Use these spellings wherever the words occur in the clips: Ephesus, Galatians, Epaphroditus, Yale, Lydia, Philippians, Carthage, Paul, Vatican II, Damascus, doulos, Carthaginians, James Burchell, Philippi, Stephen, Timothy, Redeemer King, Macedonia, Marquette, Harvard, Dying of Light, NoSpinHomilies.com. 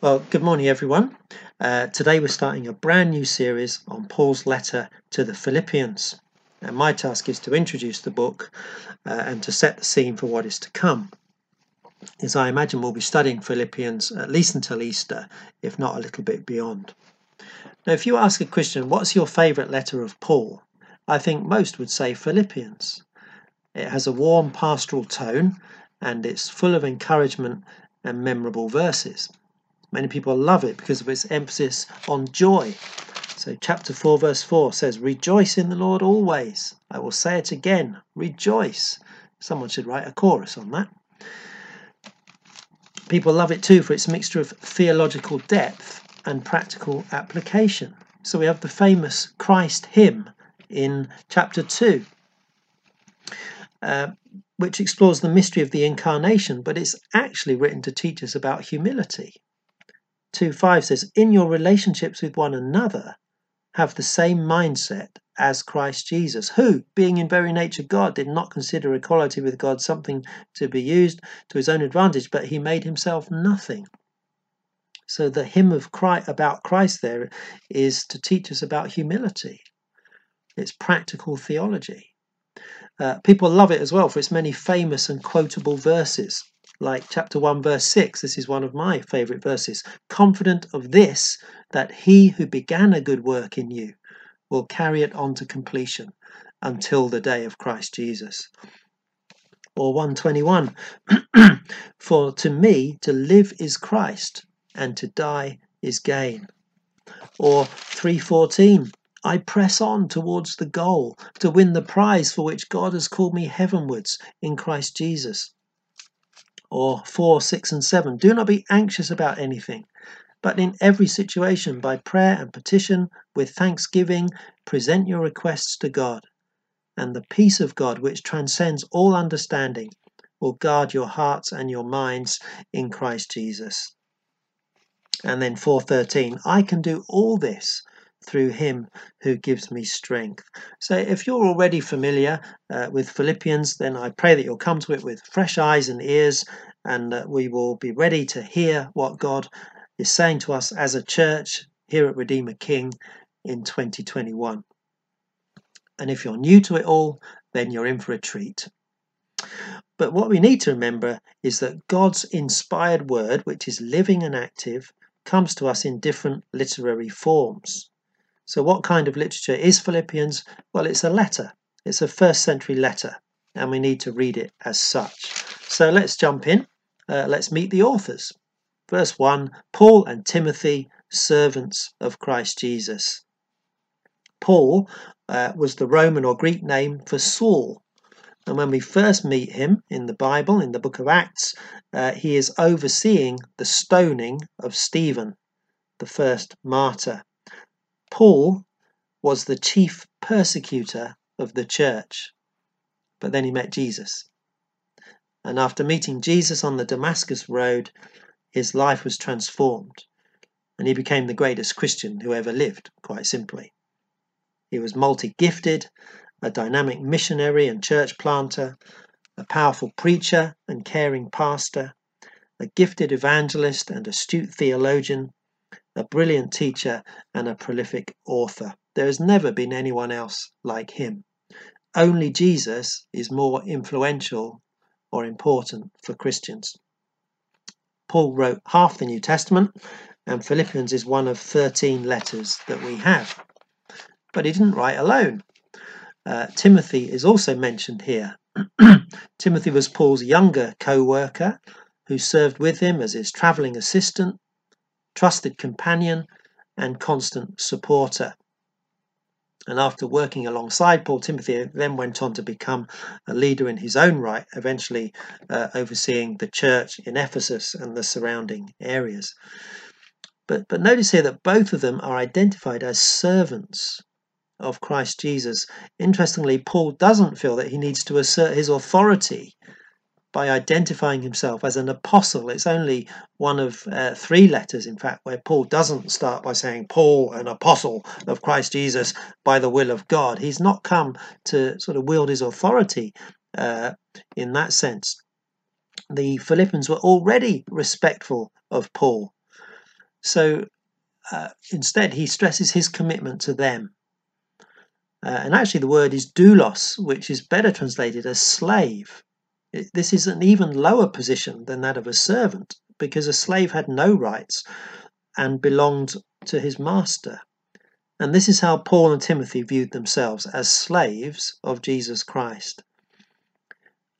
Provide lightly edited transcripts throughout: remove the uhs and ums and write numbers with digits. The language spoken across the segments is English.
Well, good morning everyone. Today we're starting a brand new series on Paul's letter to the Philippians. And my task is to introduce the book and to set the scene for what is to come. As I imagine we'll be studying Philippians at least until Easter, if not a little bit beyond. Now if you ask a Christian, what's your favourite letter of Paul? I think most would say Philippians. It has a warm pastoral tone and it's full of encouragement and memorable verses. Many people love it because of its emphasis on joy. So chapter 4 verse 4 says, "Rejoice in the Lord always. I will say it again, rejoice." Someone should write a chorus on that. People love it too for its mixture of theological depth and practical application. So we have the famous Christ hymn in chapter 2, which explores the mystery of the incarnation, but it's actually written to teach us about humility. 2:5 says, "In your relationships with one another, have the same mindset as Christ Jesus, who, being in very nature God, did not consider equality with God something to be used to his own advantage, but he made himself nothing." So the hymn of Christ, about Christ there is to teach us about humility. It's practical theology. People love it as well for its many famous and quotable verses. Like chapter 1 verse 6, this is one of my favourite verses. "Confident of this, that he who began a good work in you will carry it on to completion until the day of Christ Jesus." Or 1:21, "For to me to live is Christ and to die is gain." Or 3:14, "I press on towards the goal to win the prize for which God has called me heavenwards in Christ Jesus." Or 4, 6 and 7, "Do not be anxious about anything, but in every situation, by prayer and petition, with thanksgiving, present your requests to God. And the peace of God, which transcends all understanding, will guard your hearts and your minds in Christ Jesus." And then 4:13, "I can do all this through him who gives me strength." So if you're already familiar with Philippians, then I pray that you'll come to it with fresh eyes and ears, and that we will be ready to hear what God is saying to us as a church here at Redeemer King in 2021. And if you're new to it all, then you're in for a treat. But what we need to remember is that God's inspired word, which is living and active, comes to us in different literary forms. So what kind of literature is Philippians? Well, it's a letter. It's a first century letter, and we need to read it as such. So let's jump in. Let's meet the authors. Verse 1, "Paul and Timothy, servants of Christ Jesus." Paul was the Roman or Greek name for Saul. And when we first meet him in the Bible, in the book of Acts, he is overseeing the stoning of Stephen, the first martyr. Paul was the chief persecutor of the church, but then he met Jesus. And after meeting Jesus on the Damascus road, his life was transformed, and he became the greatest Christian who ever lived, quite simply. He was multi-gifted, a dynamic missionary and church planter, a powerful preacher and caring pastor, a gifted evangelist and astute theologian, a brilliant teacher and a prolific author. There has never been anyone else like him. Only Jesus is more influential or important for Christians. Paul wrote half the New Testament, and Philippians is one of 13 letters that we have. But he didn't write alone. Timothy is also mentioned here. Timothy was Paul's younger co-worker who served with him as his travelling assistant, trusted companion and constant supporter. And after working alongside Paul, Timothy then went on to become a leader in his own right, eventually overseeing the church in Ephesus and the surrounding areas. But notice here that both of them are identified as servants of Christ Jesus. Interestingly, Paul doesn't feel that he needs to assert his authority by identifying himself as an apostle. It's only one of three letters, in fact, where Paul doesn't start by saying, "Paul, an apostle of Christ Jesus by the will of God." He's not come to sort of wield his authority in that sense. The Philippians were already respectful of Paul. So instead, he stresses his commitment to them. And actually, the word is doulos, which is better translated as slave. This is an even lower position than that of a servant, because a slave had no rights and belonged to his master. And this is how Paul and Timothy viewed themselves, as slaves of Jesus Christ.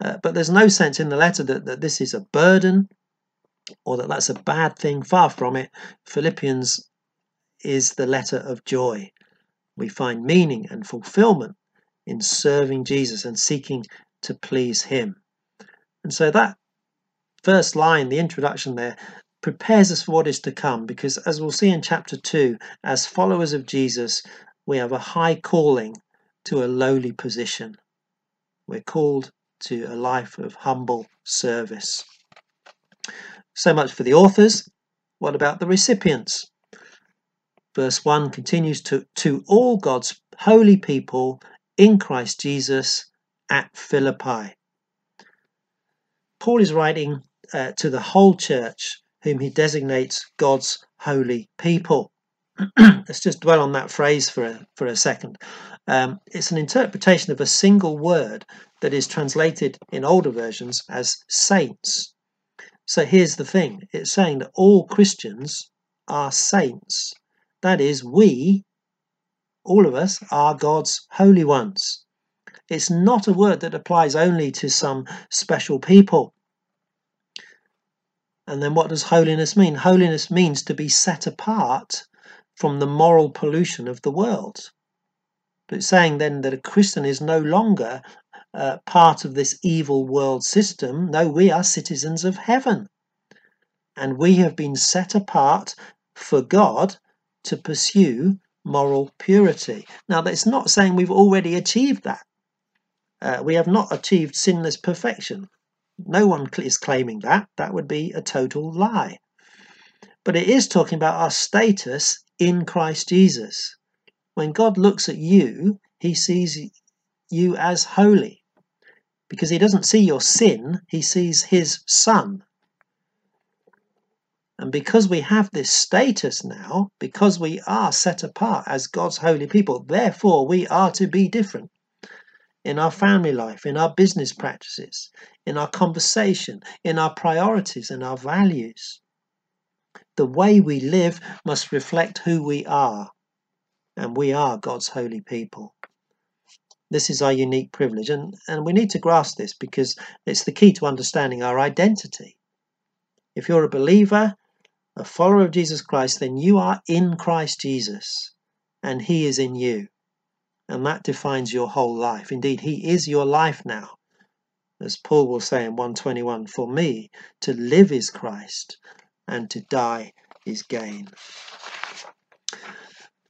But there's no sense in the letter that this is a burden or that that's a bad thing. Far from it. Philippians is the letter of joy. We find meaning and fulfillment in serving Jesus and seeking to please him. And so that first line, the introduction there, prepares us for what is to come, because as we'll see in chapter 2, as followers of Jesus, we have a high calling to a lowly position. We're called to a life of humble service. So much for the authors. What about the recipients? Verse 1 continues to all God's holy people in Christ Jesus at Philippi. Paul is writing to the whole church, whom he designates God's holy people. Let's just dwell on that phrase for a second. It's an interpretation of a single word that is translated in older versions as saints. So here's the thing. It's saying that all Christians are saints. That is, we, all of us, are God's holy ones. It's not a word that applies only to some special people. And then what does holiness mean? Holiness means to be set apart from the moral pollution of the world. But it's saying then that a Christian is no longer part of this evil world system. No, we are citizens of heaven. And we have been set apart for God to pursue moral purity. Now, that's not saying we've already achieved that. We have not achieved sinless perfection. No one is claiming that. That would be a total lie. But it is talking about our status in Christ Jesus. When God looks at you, he sees you as holy, because he doesn't see your sin, he sees his Son. And because we have this status now, because we are set apart as God's holy people, therefore we are to be different in our family life, in our business practices, in our conversation, in our priorities and our values. The way we live must reflect who we are, and we are God's holy people. This is our unique privilege, and we need to grasp this, because it's the key to understanding our identity. If you're a believer, a follower of Jesus Christ, then you are in Christ Jesus, and he is in you. And that defines your whole life. Indeed, he is your life now. As Paul will say in 1:21, for me to live is Christ and to die is gain.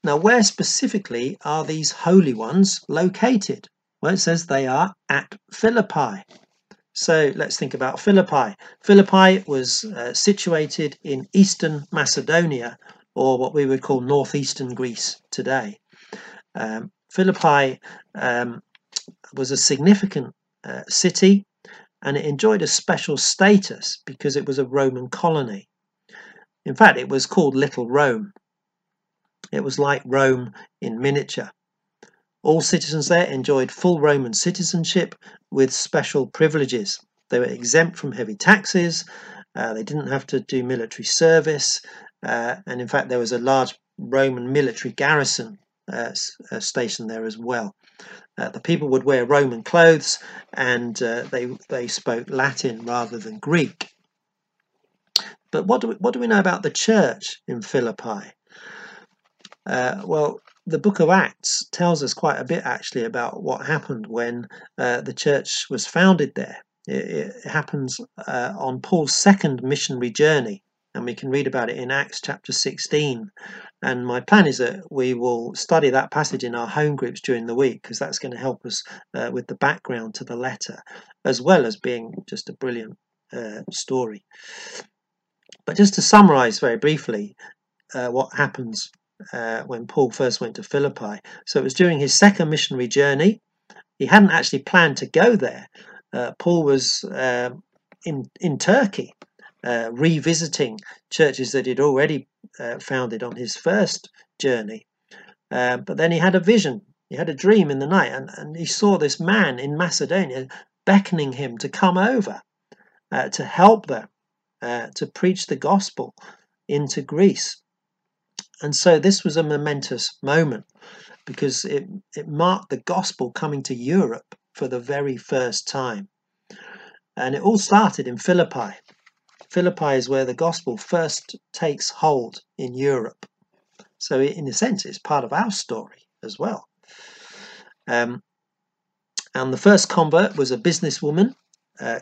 Now, where specifically are these holy ones located? Well, it says they are at Philippi. So let's think about Philippi. Philippi was situated in eastern Macedonia, or what we would call northeastern Greece today. Philippi was a significant city, and it enjoyed a special status because it was a Roman colony. In fact, it was called Little Rome. It was like Rome in miniature. All citizens there enjoyed full Roman citizenship with special privileges. They were exempt from heavy taxes, they didn't have to do military service, and in fact there was a large Roman military garrison stationed there as well. The people would wear Roman clothes, and they spoke Latin rather than Greek. But what do we know about the church in Philippi? Well, the book of Acts tells us quite a bit actually about what happened when the church was founded there. It happens on Paul's second missionary journey, and we can read about it in Acts chapter 16. And my plan is that we will study that passage in our home groups during the week, because that's going to help us with the background to the letter, as well as being just a brilliant story. But just to summarise very briefly what happens when Paul first went to Philippi. So it was during his second missionary journey. He hadn't actually planned to go there. Paul was in Turkey, revisiting churches that he'd already founded on his first journey. But then he had a vision. He had a dream in the night, and he saw this man in Macedonia beckoning him to come over, to help them, to preach the gospel into Greece. And so this was a momentous moment, because it marked the gospel coming to Europe for the very first time. And it all started in Philippi. Philippi is where the gospel first takes hold in Europe. So in a sense, it's part of our story as well. And the first convert was a businesswoman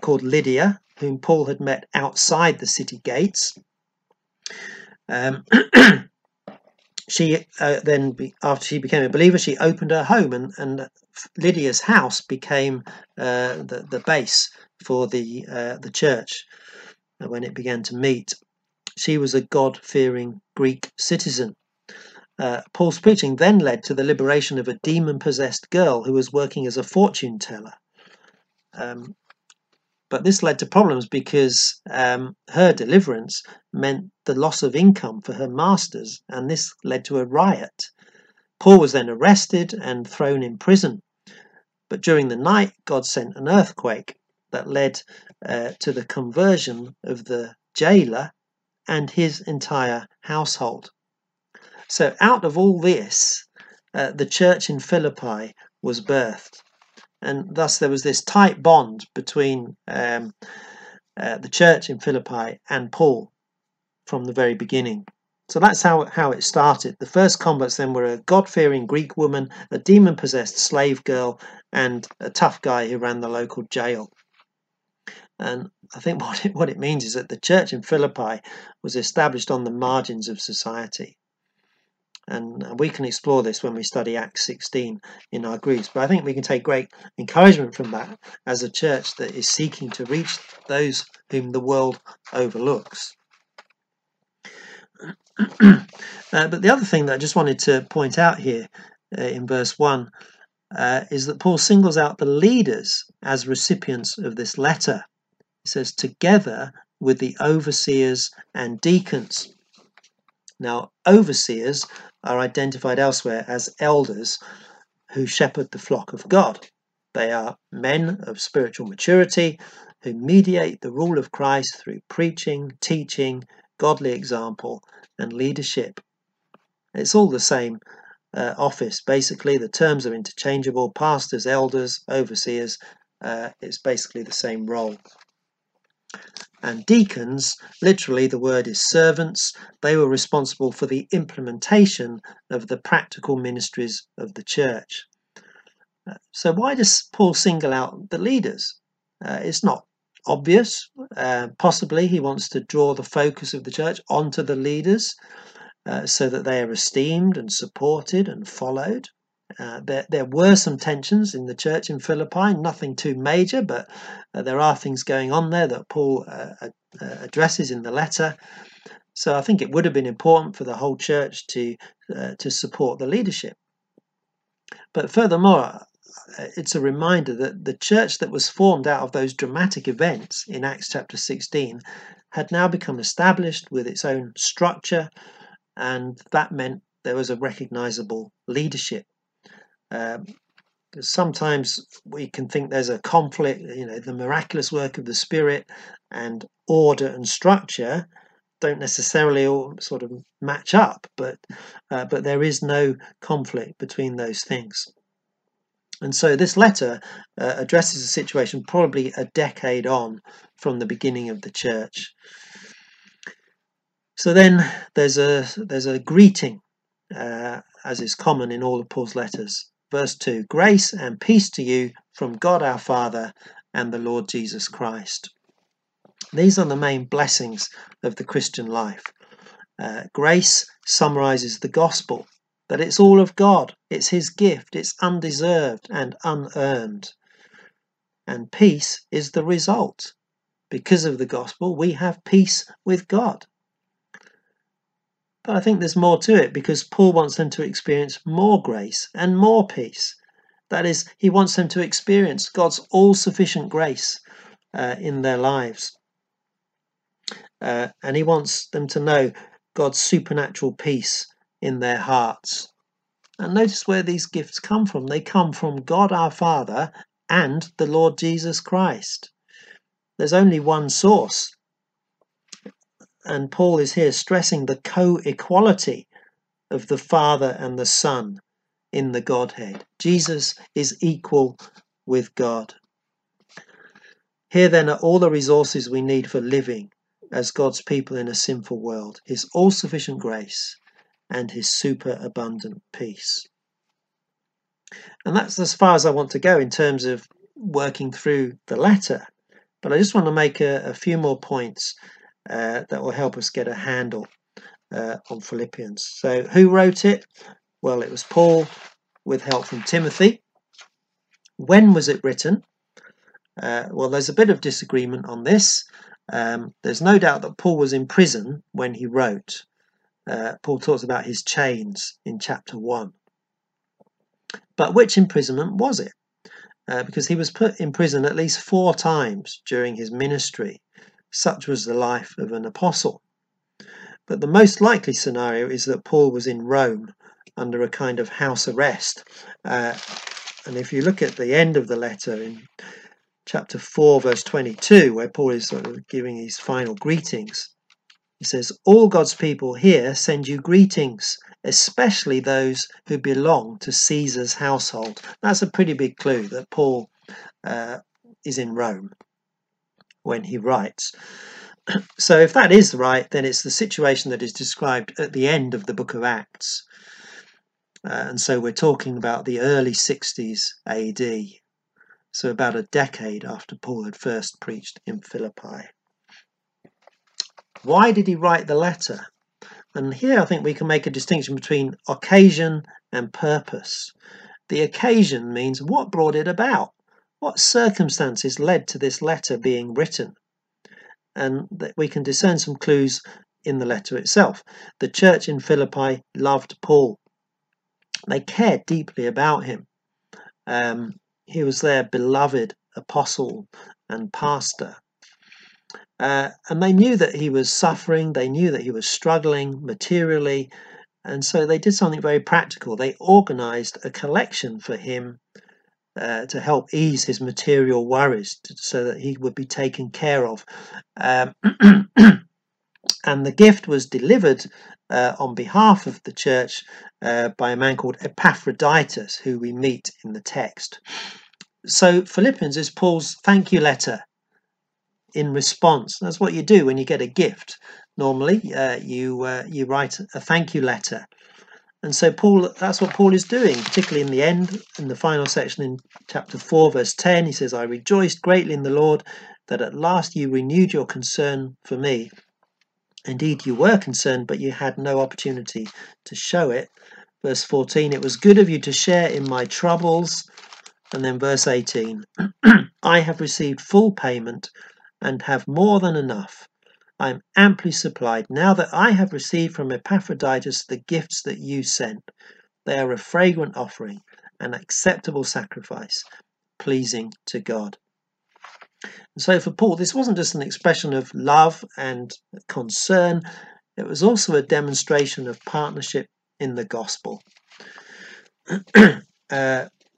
called Lydia, whom Paul had met outside the city gates. She after she became a believer, she opened her home, and Lydia's house became the base for the church. And when it began to meet, she was a God-fearing Greek citizen. Paul's preaching then led to the liberation of a demon-possessed girl who was working as a fortune teller. But this led to problems, because her deliverance meant the loss of income for her masters, and this led to a riot. Paul was then arrested and thrown in prison. But during the night, God sent an earthquake that led to the conversion of the jailer and his entire household. So out of all this, the church in Philippi was birthed. And thus there was this tight bond between the church in Philippi and Paul from the very beginning. So that's how it started. The first converts then were a God-fearing Greek woman, a demon-possessed slave girl, and a tough guy who ran the local jail. And I think what it means is that the church in Philippi was established on the margins of society. And we can explore this when we study Acts 16 in our groups. But I think we can take great encouragement from that as a church that is seeking to reach those whom the world overlooks. But the other thing that I just wanted to point out here in verse 1 is that Paul singles out the leaders as recipients of this letter. He says, together with the overseers and deacons. Now, overseers are identified elsewhere as elders who shepherd the flock of God. They are men of spiritual maturity who mediate the rule of Christ through preaching, teaching, godly example, and leadership. It's all the same office, basically. The terms are interchangeable: pastors, elders, overseers. It's basically the same role. And deacons, literally the word is servants. They were responsible for the implementation of the practical ministries of the church. So why does Paul single out the leaders? It's not obvious. Possibly he wants to draw the focus of the church onto the leaders so that they are esteemed and supported and followed. There were some tensions in the church in Philippi, nothing too major, but there are things going on there that Paul addresses in the letter. So I think it would have been important for the whole church to support the leadership. But furthermore, it's a reminder that the church that was formed out of those dramatic events in Acts chapter 16 had now become established with its own structure, and that meant there was a recognizable leadership. Sometimes we can think there's a conflict, the miraculous work of the Spirit and order and structure don't necessarily all sort of match up, but there is no conflict between those things. And so this letter addresses a situation probably a decade on from the beginning of the church. So then there's a greeting, as is common in all of Paul's letters. Verse 2, grace and peace to you from God our Father and the Lord Jesus Christ. These are the main blessings of the Christian life. Grace summarizes the gospel, that it's all of God. It's his gift. It's undeserved and unearned. And peace is the result. Because of the gospel, we have peace with God. But I think there's more to it, because Paul wants them to experience more grace and more peace. That is, he wants them to experience God's all-sufficient grace in their lives. and he wants them to know God's supernatural peace in their hearts. And notice where these gifts come from. They come from God our Father and the Lord Jesus Christ. There's only one source. And Paul is here stressing the co-equality of the Father and the Son in the Godhead. Jesus is equal with God. Here then are all the resources we need for living as God's people in a sinful world: his all-sufficient grace and his superabundant peace. And that's as far as I want to go in terms of working through the letter. But I just want to make a few more points that will help us get a handle on Philippians. So who wrote it? Well, it was Paul with help from Timothy. When was it written? Well, there's a bit of disagreement on this. There's no doubt that Paul was in prison when he wrote. Paul talks about his chains in chapter 1. But which imprisonment was it? Because he was put in prison at least 4 times during his ministry. Such was the life of an apostle. But the most likely scenario is that Paul was in Rome under a kind of house arrest. And if you look at the end of the letter in chapter 4, verse 22, where Paul is sort of giving his final greetings, he says, "All God's people here send you greetings, especially those who belong to Caesar's household." That's a pretty big clue that Paul is in Rome when he writes. So if that is right, then it's the situation that is described at the end of the book of Acts. And so we're talking about the early 60s AD, so about a decade after Paul had first preached in Philippi. Why did he write the letter? And here I think we can make a distinction between occasion and purpose. The occasion means what brought it about. What circumstances led to this letter being written? And that we can discern some clues in the letter itself. The church in Philippi loved Paul. They cared deeply about him. He was their beloved apostle and pastor. And they knew that he was suffering. They knew that he was struggling materially. And so they did something very practical. They organized a collection for him to help ease his material worries, so that he would be taken care of. And the gift was delivered on behalf of the church by a man called Epaphroditus, who we meet in the text. So Philippians is Paul's thank you letter in response. That's what you do when you get a gift. Normally you write a thank you letter. And so Paul, that's what Paul is doing, particularly in the end, in the final section in chapter 4, verse 10. He says, "I rejoiced greatly in the Lord that at last you renewed your concern for me. Indeed, you were concerned, but you had no opportunity to show it." Verse 14, "It was good of you to share in my troubles." And then verse 18, "I have received full payment and have more than enough. I am amply supplied now that I have received from Epaphroditus the gifts that you sent. They are a fragrant offering, an acceptable sacrifice, pleasing to God." And so for Paul, this wasn't just an expression of love and concern. It was also a demonstration of partnership in the gospel.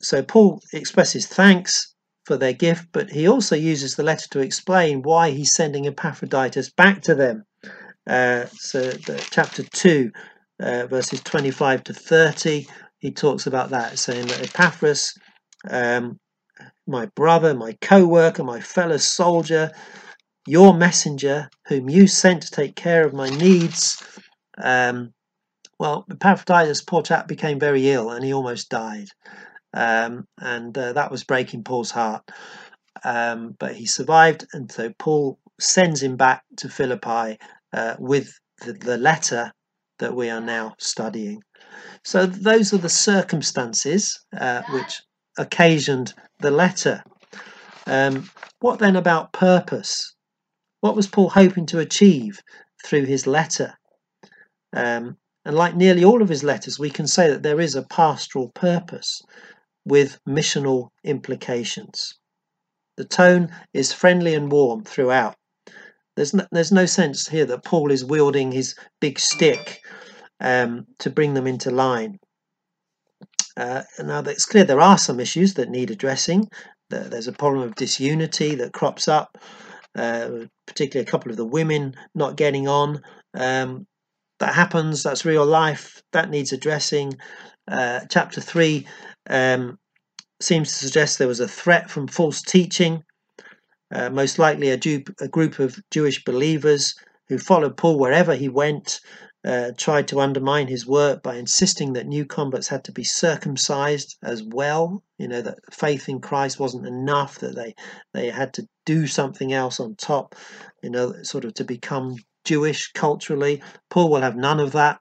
So Paul expresses thanks for their gift, but he also uses the letter to explain why he's sending Epaphroditus back to them. So chapter 2, verses 25 to 30, he talks about that, saying that Epaphras, my brother, my co-worker, my fellow soldier, your messenger, whom you sent to take care of my needs. Well, Epaphroditus, poor chap, became very ill and he almost died. And that was breaking Paul's heart, but he survived, and so Paul sends him back to Philippi with the letter that we are now studying. So those are the circumstances which occasioned the letter. What then about purpose? What was Paul hoping to achieve through his letter? And like nearly all of his letters, we can say that there is a pastoral purpose with missional implications. The tone is friendly and warm throughout. There's no sense here that Paul is wielding his big stick to bring them into line. Now that it's clear there are some issues that need addressing. There's a problem of disunity that crops up, particularly a couple of the women not getting on. That happens, that's real life, that needs addressing. Chapter 3 seems to suggest there was a threat from false teaching. Most likely a group of Jewish believers who followed Paul wherever he went tried to undermine his work by insisting that new converts had to be circumcised as well. You know, that faith in Christ wasn't enough, that they had to do something else on top, you know, sort of to become Jewish culturally. Paul will have none of that.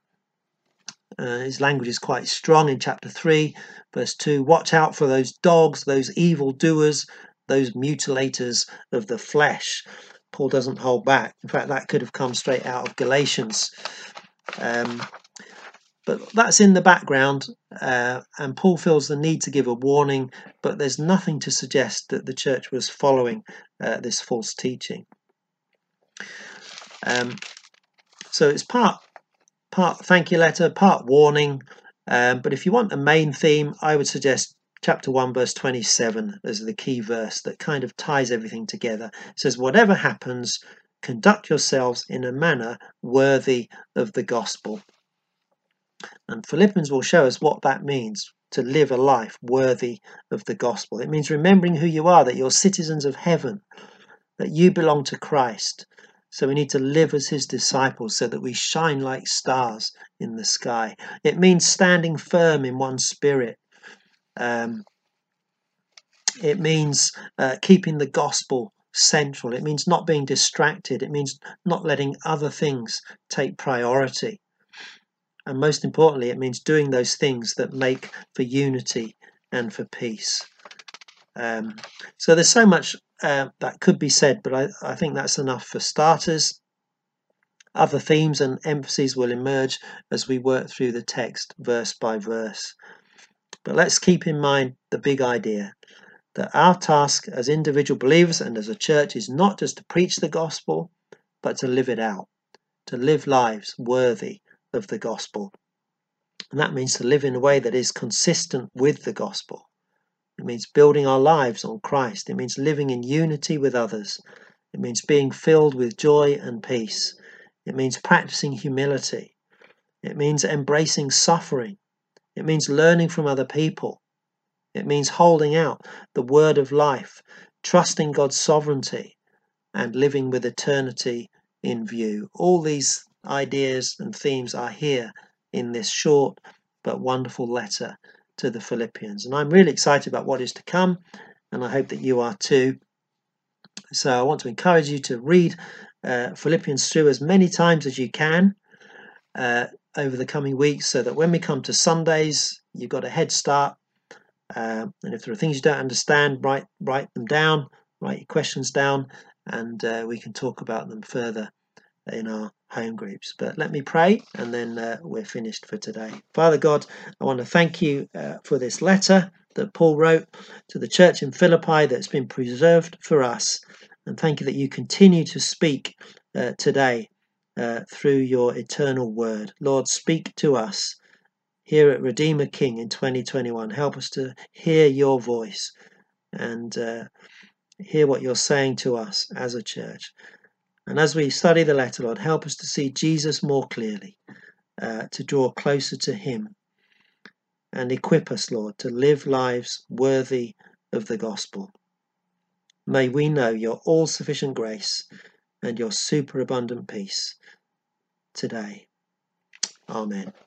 His language is quite strong in chapter 3, verse 2. Watch out for those dogs, those evildoers, those mutilators of the flesh. Paul doesn't hold back. In fact, that could have come straight out of Galatians. But that's in the background, and Paul feels the need to give a warning, but there's nothing to suggest that the church was following this false teaching. So it's part thank you letter, part warning, but if you want the main theme, I would suggest Chapter 1, verse 27 is the key verse that kind of ties everything together. It says, whatever happens, conduct yourselves in a manner worthy of the gospel. And Philippians will show us what that means, to live a life worthy of the gospel. It means remembering who you are, that you're citizens of heaven, that you belong to Christ. So we need to live as his disciples so that we shine like stars in the sky. It means standing firm in one spirit. It means keeping the gospel central. It means not being distracted. It means not letting other things take priority. And most importantly, it means doing those things that make for unity and for peace. So there's so much that could be said, but I think that's enough for starters. Other themes and emphases will emerge as we work through the text verse by verse. But let's keep in mind the big idea that our task as individual believers and as a church is not just to preach the gospel, but to live it out, to live lives worthy of the gospel. And that means to live in a way that is consistent with the gospel. It means building our lives on Christ. It means living in unity with others. It means being filled with joy and peace. It means practicing humility. It means embracing suffering. It means learning from other people. It means holding out the word of life, trusting God's sovereignty, and living with eternity in view. All these ideas and themes are here in this short but wonderful letter to the Philippians. And I'm really excited about what is to come, and I hope that you are too. So I want to encourage you to read Philippians through as many times as you can. Over the coming weeks, so that when we come to Sundays you've got a head start, and if there are things you don't understand, write them down, write your questions down, and we can talk about them further in our home groups. But let me pray, and then we're finished for today. Father God, I want to thank you for this letter that Paul wrote to the church in Philippi that's been preserved for us, and thank you that you continue to speak today through your eternal word. Lord, speak to us here at Redeemer King in 2021. Help us to hear your voice and hear what you're saying to us as a church. And as we study the letter, Lord, help us to see Jesus more clearly, to draw closer to him, and equip us, Lord, to live lives worthy of the gospel. May we know your all-sufficient grace and your superabundant peace today. Amen.